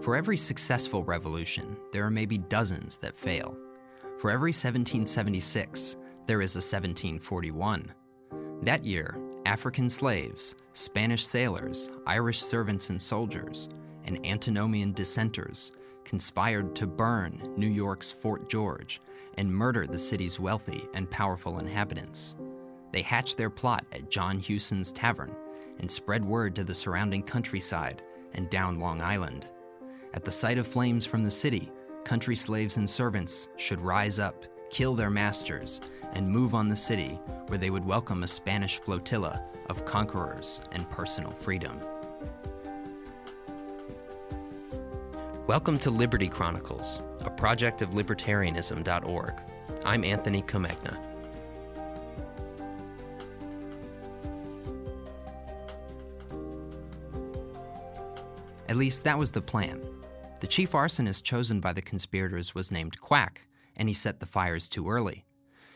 For every successful revolution, there are maybe dozens that fail. For every 1776, there is a 1741. That year, African slaves, Spanish sailors, Irish servants and soldiers, and antinomian dissenters conspired to burn New York's Fort George and murder the city's wealthy and powerful inhabitants. They hatched their plot at John Hewson's tavern and spread word to the surrounding countryside and down Long Island. At the sight of flames from the city, country slaves and servants should rise up, kill their masters, and move on the city, where they would welcome a Spanish flotilla of conquerors and personal freedom. Welcome to Liberty Chronicles, a project of Libertarianism.org. I'm Anthony Comegna. At least that was the plan. The chief arsonist chosen by the conspirators was named Quack, and he set the fires too early.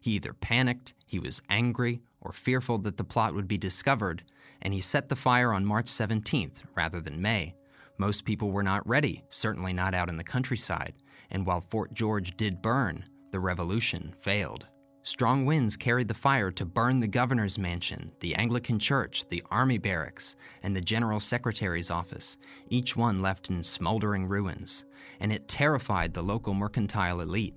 He either panicked, he was angry, or fearful that the plot would be discovered, and he set the fire on March 17th rather than May. Most people were not ready, certainly not out in the countryside, and while Fort George did burn, the revolution failed. Strong winds carried the fire to burn the governor's mansion, the Anglican church, the army barracks, and the general secretary's office, each one left in smoldering ruins, and it terrified the local mercantile elite.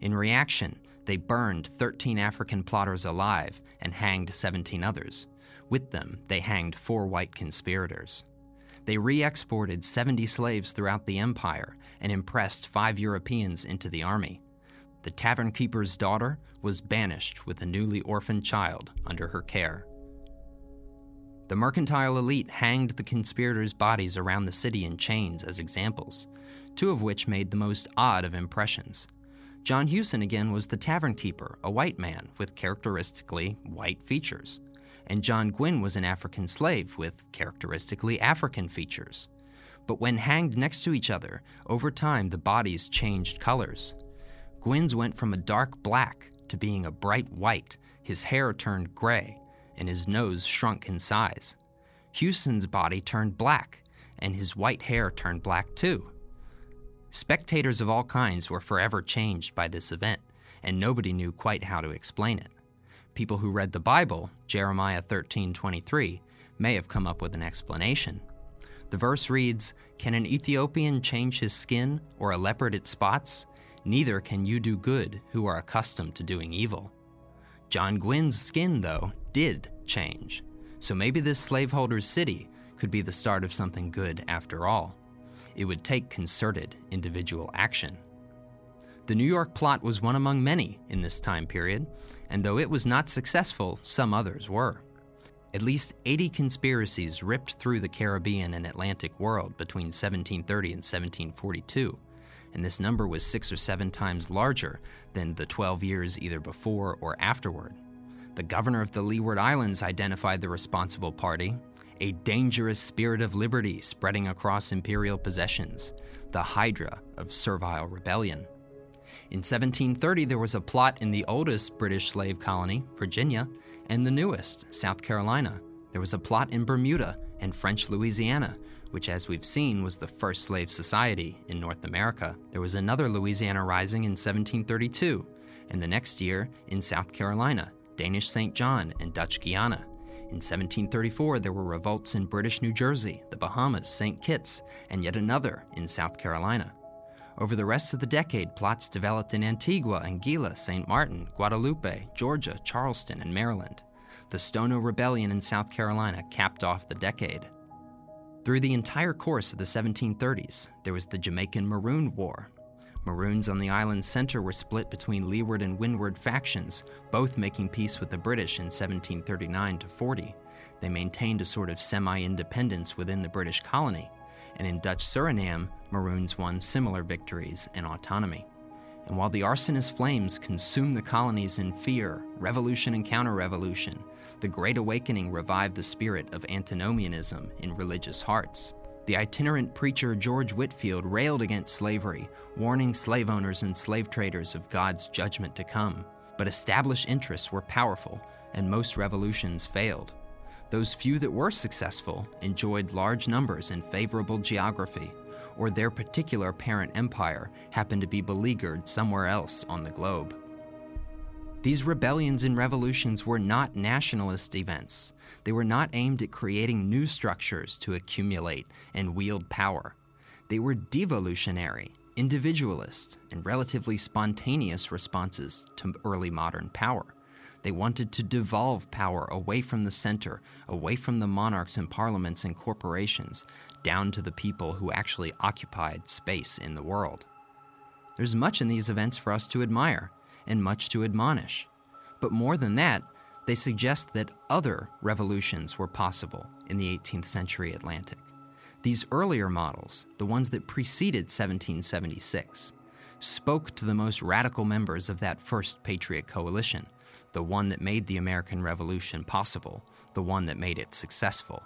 In reaction, they burned 13 African plotters alive and hanged 17 others. With them, they hanged 4 white conspirators. They re-exported 70 slaves throughout the empire and impressed 5 Europeans into the army. The tavern keeper's daughter was banished with a newly orphaned child under her care. The mercantile elite hanged the conspirators' bodies around the city in chains as examples, 2 of which made the most odd of impressions. John Hewson again was the tavern keeper, a white man with characteristically white features, and John Gwynne was an African slave with characteristically African features. But when hanged next to each other, over time the bodies changed colors. Gwynne's went from a dark black to being a bright white, his hair turned gray, and his nose shrunk in size. Hewson's body turned black, and his white hair turned black too. Spectators of all kinds were forever changed by this event, and nobody knew quite how to explain it. People who read the Bible, Jeremiah 13:23, may have come up with an explanation. The verse reads, "Can an Ethiopian change his skin, or a leopard its spots? Neither can you do good who are accustomed to doing evil." John Gwynne's skin, though, did change. So maybe this slaveholder's city could be the start of something good after all. It would take concerted individual action. The New York plot was one among many in this time period, and though it was not successful, some others were. At least 80 conspiracies ripped through the Caribbean and Atlantic world between 1730 and 1742. And this number was 6 or 7 times larger than the 12 years either before or afterward. The governor of the Leeward Islands identified the responsible party, a dangerous spirit of liberty spreading across imperial possessions, the hydra of servile rebellion. In 1730, there was a plot in the oldest British slave colony, Virginia, and the newest, South Carolina. There was a plot in Bermuda and French Louisiana, which, as we've seen, was the first slave society in North America. There was another Louisiana Rising in 1732, and the next year in South Carolina, Danish St. John, and Dutch Guiana. In 1734, there were revolts in British New Jersey, the Bahamas, St. Kitts, and yet another in South Carolina. Over the rest of the decade, plots developed in Antigua, Anguilla, St. Martin, Guadalupe, Georgia, Charleston, and Maryland. The Stono Rebellion in South Carolina capped off the decade. Through the entire course of the 1730s, there was the Jamaican Maroon War. Maroons on the island's center were split between leeward and windward factions, both making peace with the British in 1739-40. They maintained a sort of semi-independence within the British colony, and in Dutch Suriname, Maroons won similar victories and autonomy. And while the arsonist flames consumed the colonies in fear, revolution and counter-revolution, the Great Awakening revived the spirit of antinomianism in religious hearts. The itinerant preacher George Whitefield railed against slavery, warning slave owners and slave traders of God's judgment to come. But established interests were powerful, and most revolutions failed. Those few that were successful enjoyed large numbers and favorable geography, or their particular parent empire happened to be beleaguered somewhere else on the globe. These rebellions and revolutions were not nationalist events. They were not aimed at creating new structures to accumulate and wield power. They were devolutionary, individualist, and relatively spontaneous responses to early modern power. They wanted to devolve power away from the center, away from the monarchs and parliaments and corporations, down to the people who actually occupied space in the world. There's much in these events for us to admire, and much to admonish. But more than that, they suggest that other revolutions were possible in the 18th century Atlantic. These earlier models, the ones that preceded 1776, spoke to the most radical members of that first Patriot Coalition, the one that made the American Revolution possible, the one that made it successful.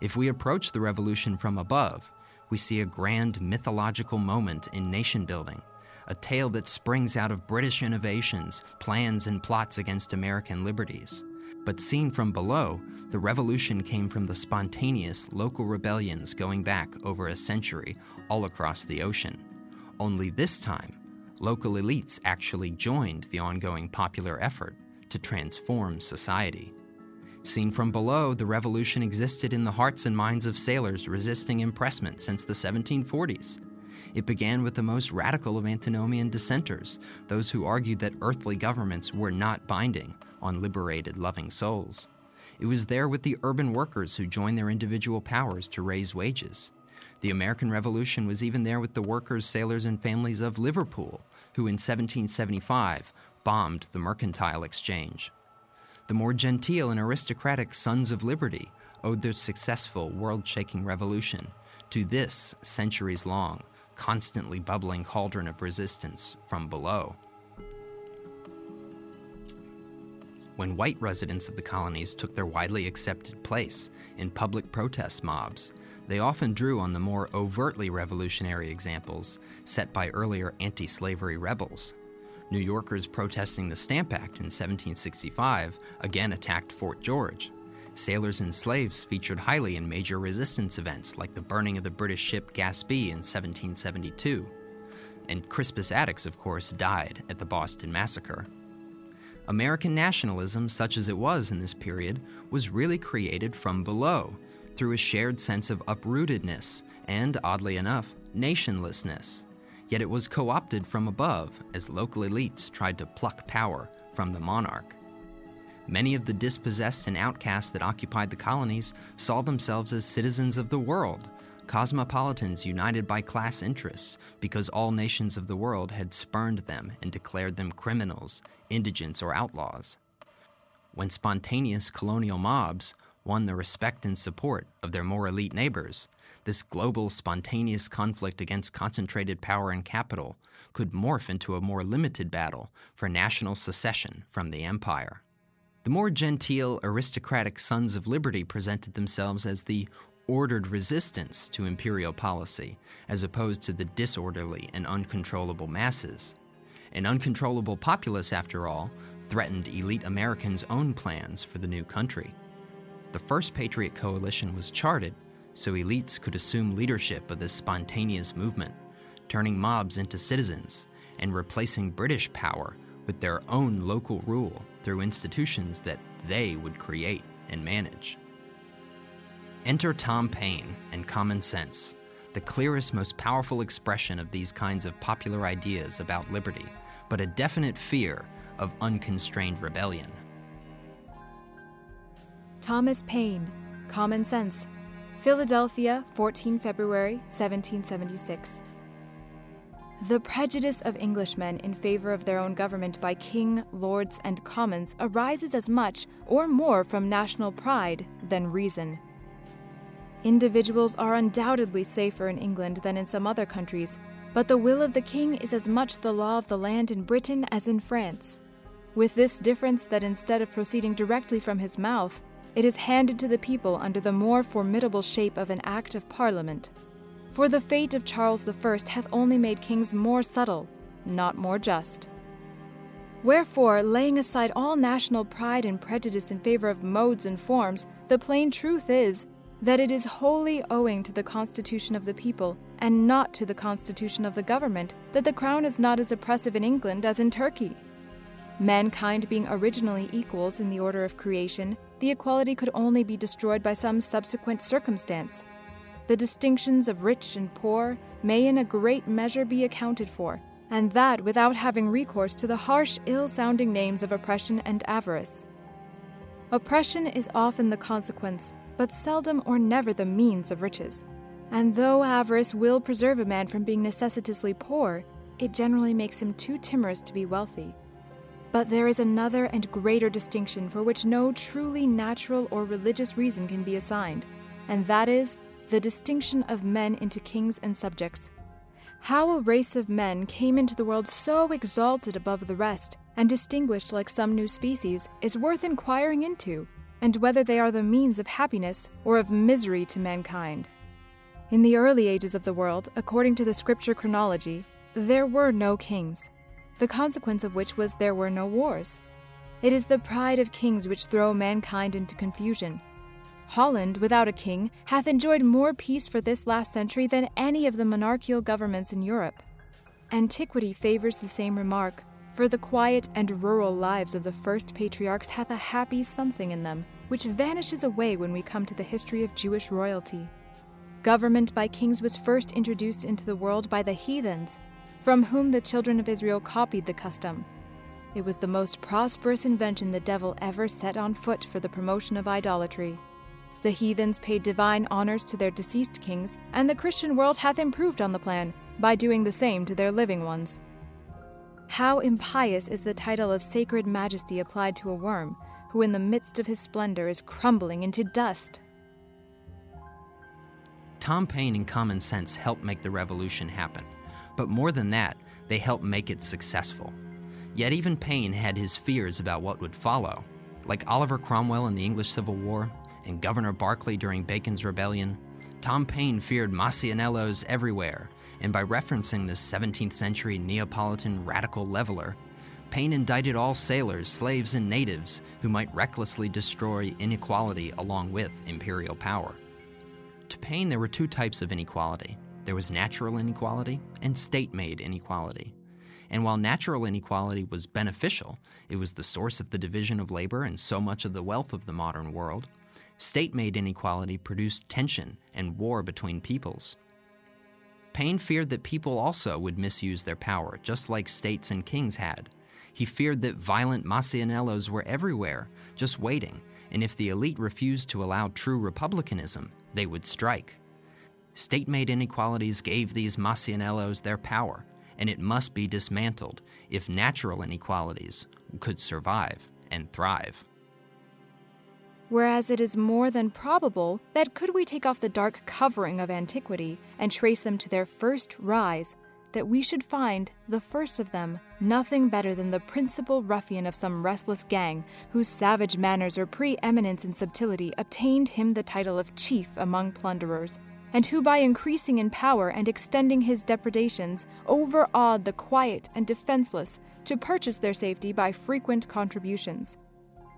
If we approach the revolution from above, we see a grand mythological moment in nation-building, a tale that springs out of British innovations, plans, and plots against American liberties. But seen from below, the revolution came from the spontaneous local rebellions going back over a century all across the ocean. Only this time, local elites actually joined the ongoing popular effort to transform society. Seen from below, the revolution existed in the hearts and minds of sailors resisting impressment since the 1740s. It began with the most radical of antinomian dissenters, those who argued that earthly governments were not binding on liberated, loving souls. It was there with the urban workers who joined their individual powers to raise wages. The American Revolution was even there with the workers, sailors, and families of Liverpool, who in 1775 bombed the mercantile exchange. The more genteel and aristocratic Sons of Liberty owed their successful, world-shaking revolution to this centuries-long, constantly bubbling cauldron of resistance from below. When white residents of the colonies took their widely accepted place in public protest mobs, they often drew on the more overtly revolutionary examples set by earlier anti-slavery rebels. New Yorkers protesting the Stamp Act in 1765 again attacked Fort George. Sailors and slaves featured highly in major resistance events like the burning of the British ship Gaspee in 1772. And Crispus Attucks, of course, died at the Boston Massacre. American nationalism, such as it was in this period, was really created from below through a shared sense of uprootedness and, oddly enough, nationlessness. Yet it was co-opted from above as local elites tried to pluck power from the monarch. Many of the dispossessed and outcasts that occupied the colonies saw themselves as citizens of the world, cosmopolitans united by class interests, because all nations of the world had spurned them and declared them criminals, indigents, or outlaws. When spontaneous colonial mobs won the respect and support of their more elite neighbors, this global spontaneous conflict against concentrated power and capital could morph into a more limited battle for national secession from the empire. The more genteel, aristocratic Sons of Liberty presented themselves as the ordered resistance to imperial policy, as opposed to the disorderly and uncontrollable masses. An uncontrollable populace, after all, threatened elite Americans' own plans for the new country. The first Patriot Coalition was charted so elites could assume leadership of this spontaneous movement, turning mobs into citizens and replacing British power with their own local rule through institutions that they would create and manage. Enter Tom Paine and common sense, the clearest, most powerful expression of these kinds of popular ideas about liberty, but a definite fear of unconstrained rebellion. Thomas Paine, Common Sense, Philadelphia, 14 February 1776. The prejudice of Englishmen in favor of their own government by king, lords, and commons arises as much or more from national pride than reason. Individuals are undoubtedly safer in England than in some other countries, but the will of the king is as much the law of the land in Britain as in France, with this difference that instead of proceeding directly from his mouth, it is handed to the people under the more formidable shape of an act of parliament. For the fate of Charles I hath only made kings more subtle, not more just. Wherefore, laying aside all national pride and prejudice in favor of modes and forms, the plain truth is that it is wholly owing to the constitution of the people and not to the constitution of the government that the crown is not as oppressive in England as in Turkey. Mankind being originally equals in the order of creation, the equality could only be destroyed by some subsequent circumstance. The distinctions of rich and poor may in a great measure be accounted for, and that without having recourse to the harsh, ill-sounding names of oppression and avarice. Oppression is often the consequence, but seldom or never the means of riches. And though avarice will preserve a man from being necessitously poor, it generally makes him too timorous to be wealthy. But there is another and greater distinction for which no truly natural or religious reason can be assigned, and that is the distinction of men into kings and subjects. How a race of men came into the world so exalted above the rest, and distinguished like some new species, is worth inquiring into, and whether they are the means of happiness or of misery to mankind. In the early ages of the world, according to the Scripture chronology, there were no kings, the consequence of which was there were no wars. It is the pride of kings which throw mankind into confusion. Holland, without a king, hath enjoyed more peace for this last century than any of the monarchical governments in Europe. Antiquity favors the same remark, for the quiet and rural lives of the first patriarchs hath a happy something in them, which vanishes away when we come to the history of Jewish royalty. Government by kings was first introduced into the world by the heathens, from whom the children of Israel copied the custom. It was the most prosperous invention the devil ever set on foot for the promotion of idolatry. The heathens paid divine honors to their deceased kings, and the Christian world hath improved on the plan, by doing the same to their living ones. How impious is the title of sacred majesty applied to a worm, who in the midst of his splendor is crumbling into dust! Tom Paine and common sense helped make the revolution happen, but more than that, they helped make it successful. Yet even Paine had his fears about what would follow. Like Oliver Cromwell in the English Civil War, and Governor Berkeley during Bacon's Rebellion, Tom Paine feared Massianellos everywhere, and by referencing this 17th century Neapolitan radical leveler, Paine indicted all sailors, slaves, and natives who might recklessly destroy inequality along with imperial power. To Paine, there were two types of inequality. There was natural inequality and state-made inequality. And while natural inequality was beneficial, it was the source of the division of labor and so much of the wealth of the modern world, state-made inequality produced tension and war between peoples. Paine feared that people also would misuse their power, just like states and kings had. He feared that violent Massianellos were everywhere, just waiting, and if the elite refused to allow true republicanism, they would strike. State-made inequalities gave these Massianellos their power, and it must be dismantled if natural inequalities could survive and thrive. Whereas it is more than probable that could we take off the dark covering of antiquity and trace them to their first rise, that we should find, the first of them, nothing better than the principal ruffian of some restless gang, whose savage manners or preeminence and subtlety obtained him the title of chief among plunderers, and who by increasing in power and extending his depredations overawed the quiet and defenseless to purchase their safety by frequent contributions.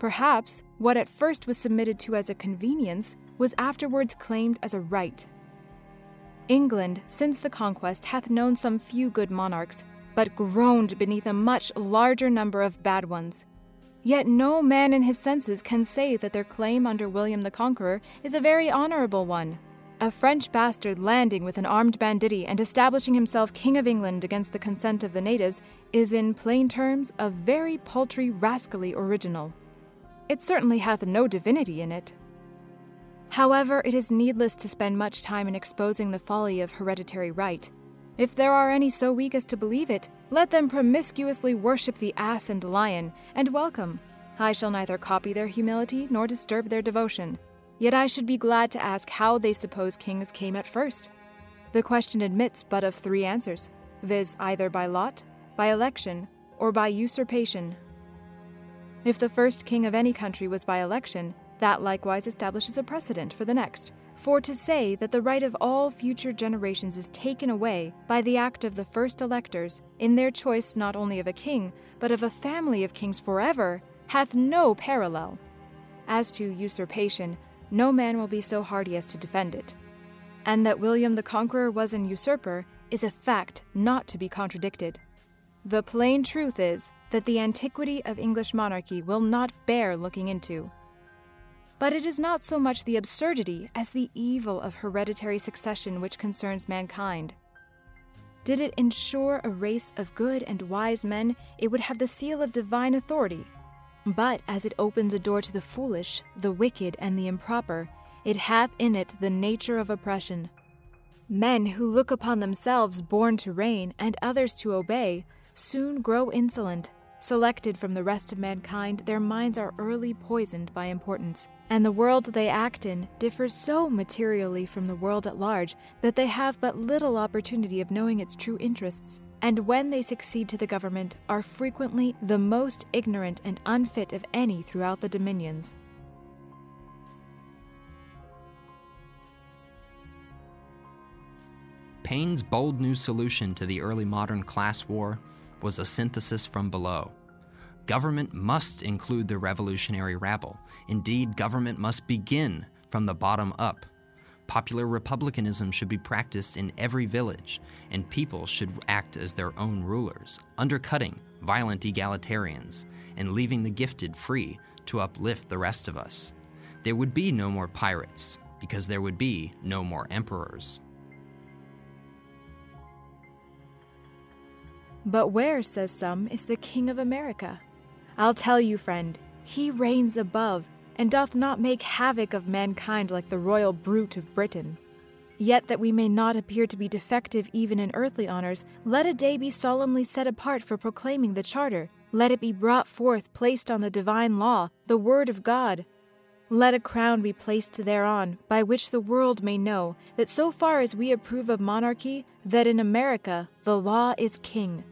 Perhaps what at first was submitted to as a convenience was afterwards claimed as a right. England, since the conquest, hath known some few good monarchs, but groaned beneath a much larger number of bad ones. Yet no man in his senses can say that their claim under William the Conqueror is a very honorable one. A French bastard landing with an armed banditti and establishing himself King of England against the consent of the natives is, in plain terms, a very paltry, rascally original. It certainly hath no divinity in it. However, it is needless to spend much time in exposing the folly of hereditary right. If there are any so weak as to believe it, let them promiscuously worship the ass and lion, and welcome. I shall neither copy their humility nor disturb their devotion. Yet I should be glad to ask how they suppose kings came at first. The question admits but of three answers, viz. Either by lot, by election, or by usurpation. If the first king of any country was by election, that likewise establishes a precedent for the next. For to say that the right of all future generations is taken away by the act of the first electors, in their choice not only of a king, but of a family of kings forever, hath no parallel. As to usurpation, no man will be so hardy as to defend it. And that William the Conqueror was an usurper is a fact not to be contradicted. The plain truth is that the antiquity of English monarchy will not bear looking into. But it is not so much the absurdity as the evil of hereditary succession which concerns mankind. Did it ensure a race of good and wise men, it would have the seal of divine authority. But as it opens a door to the foolish, the wicked, and the improper, it hath in it the nature of oppression. Men who look upon themselves born to reign and others to obey soon grow insolent. Selected from the rest of mankind, their minds are early poisoned by importance, and the world they act in differs so materially from the world at large that they have but little opportunity of knowing its true interests, and when they succeed to the government are frequently the most ignorant and unfit of any throughout the dominions. Paine's bold new solution to the early modern class war was a synthesis from below. Government must include the revolutionary rabble. Indeed, government must begin from the bottom up. Popular republicanism should be practiced in every village, and people should act as their own rulers, undercutting violent egalitarians and leaving the gifted free to uplift the rest of us. There would be no more pirates, because there would be no more emperors. But where, says some, is the King of America? I'll tell you, friend, he reigns above, and doth not make havoc of mankind like the royal brute of Britain. Yet that we may not appear to be defective even in earthly honors, let a day be solemnly set apart for proclaiming the charter. Let it be brought forth, placed on the divine law, the word of God. Let a crown be placed thereon, by which the world may know that so far as we approve of monarchy, that in America the law is king.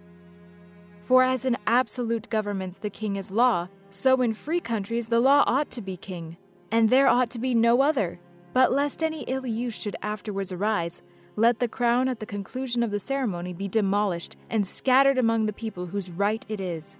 For as in absolute governments the king is law, so in free countries the law ought to be king, and there ought to be no other. But lest any ill use should afterwards arise, let the crown at the conclusion of the ceremony be demolished and scattered among the people whose right it is.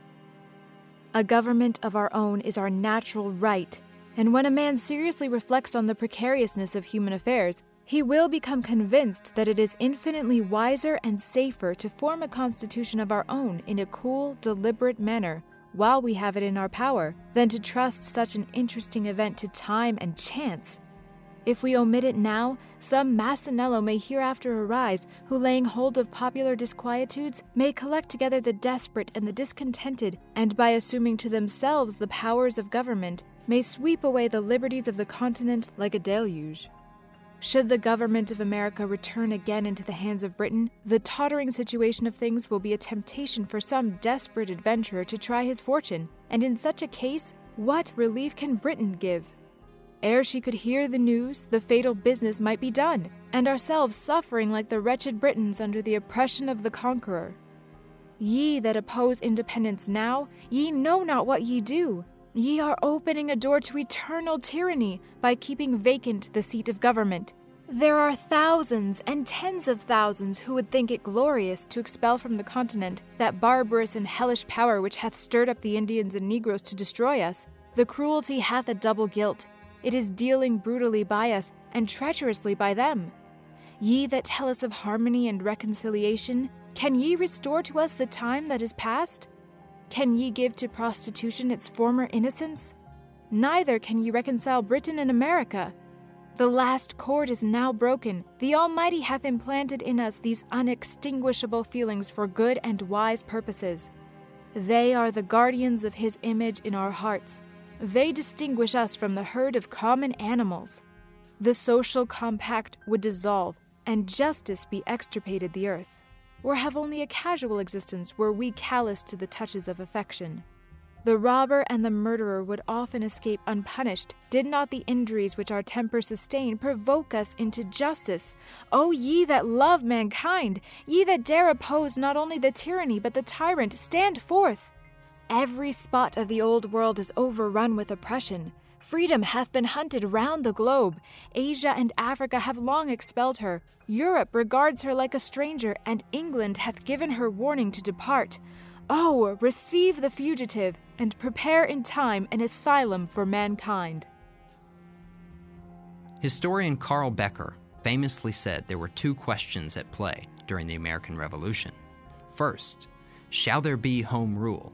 A government of our own is our natural right. And when a man seriously reflects on the precariousness of human affairs, he will become convinced that it is infinitely wiser and safer to form a constitution of our own in a cool, deliberate manner, while we have it in our power, than to trust such an interesting event to time and chance. If we omit it now, some Massianello may hereafter arise, who, laying hold of popular disquietudes, may collect together the desperate and the discontented, and by assuming to themselves the powers of government, may sweep away the liberties of the continent like a deluge. Should the government of America return again into the hands of Britain, the tottering situation of things will be a temptation for some desperate adventurer to try his fortune, and in such a case, what relief can Britain give? Ere she could hear the news, the fatal business might be done, and ourselves suffering like the wretched Britons under the oppression of the Conqueror. Ye that oppose independence now, ye know not what ye do. Ye are opening a door to eternal tyranny by keeping vacant the seat of government. There are thousands and tens of thousands who would think it glorious to expel from the continent that barbarous and hellish power which hath stirred up the Indians and Negroes to destroy us. The cruelty hath a double guilt. It is dealing brutally by us and treacherously by them. Ye that tell us of harmony and reconciliation, can ye restore to us the time that is past? Can ye give to prostitution its former innocence? Neither can ye reconcile Britain and America. The last cord is now broken. The Almighty hath implanted in us these unextinguishable feelings for good and wise purposes. They are the guardians of His image in our hearts. They distinguish us from the herd of common animals. The social compact would dissolve, and justice be extirpated the earth, or have only a casual existence were we callous to the touches of affection. The robber and the murderer would often escape unpunished, did not the injuries which our temper sustain provoke us into justice. O ye that love mankind, ye that dare oppose not only the tyranny but the tyrant, stand forth! Every spot of the old world is overrun with oppression. Freedom hath been hunted round the globe. Asia and Africa have long expelled her. Europe regards her like a stranger, and England hath given her warning to depart. Oh, receive the fugitive, and prepare in time an asylum for mankind. Historian Carl Becker famously said there were two questions at play during the American Revolution. First, shall there be home rule?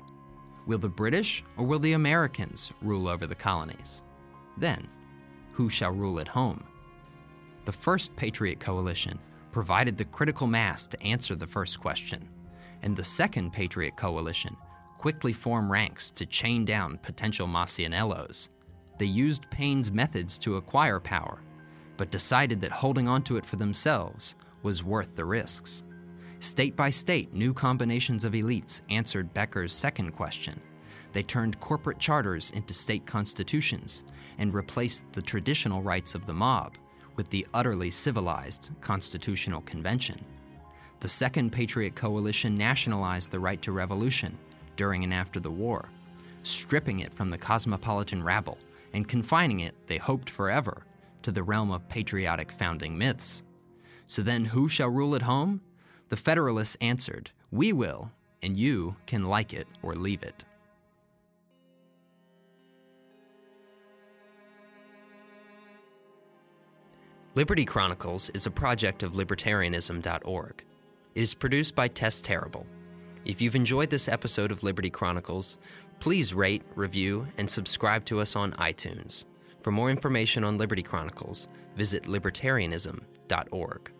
Will the British or will the Americans rule over the colonies? Then, who shall rule at home? The first Patriot Coalition provided the critical mass to answer the first question, and the second Patriot Coalition quickly formed ranks to chain down potential Massianellos. They used Paine's methods to acquire power, but decided that holding onto it for themselves was worth the risks. State by state, new combinations of elites answered Becker's second question. They turned corporate charters into state constitutions and replaced the traditional rights of the mob with the utterly civilized Constitutional Convention. The Second Patriot Coalition nationalized the right to revolution during and after the war, stripping it from the cosmopolitan rabble and confining it, they hoped forever, to the realm of patriotic founding myths. So then who shall rule at home? The Federalists answered, "We will, and you can like it or leave it." Liberty Chronicles is a project of Libertarianism.org. It is produced by Tess Terrible. If you've enjoyed this episode of Liberty Chronicles, please rate, review, and subscribe to us on iTunes. For more information on Liberty Chronicles, visit Libertarianism.org.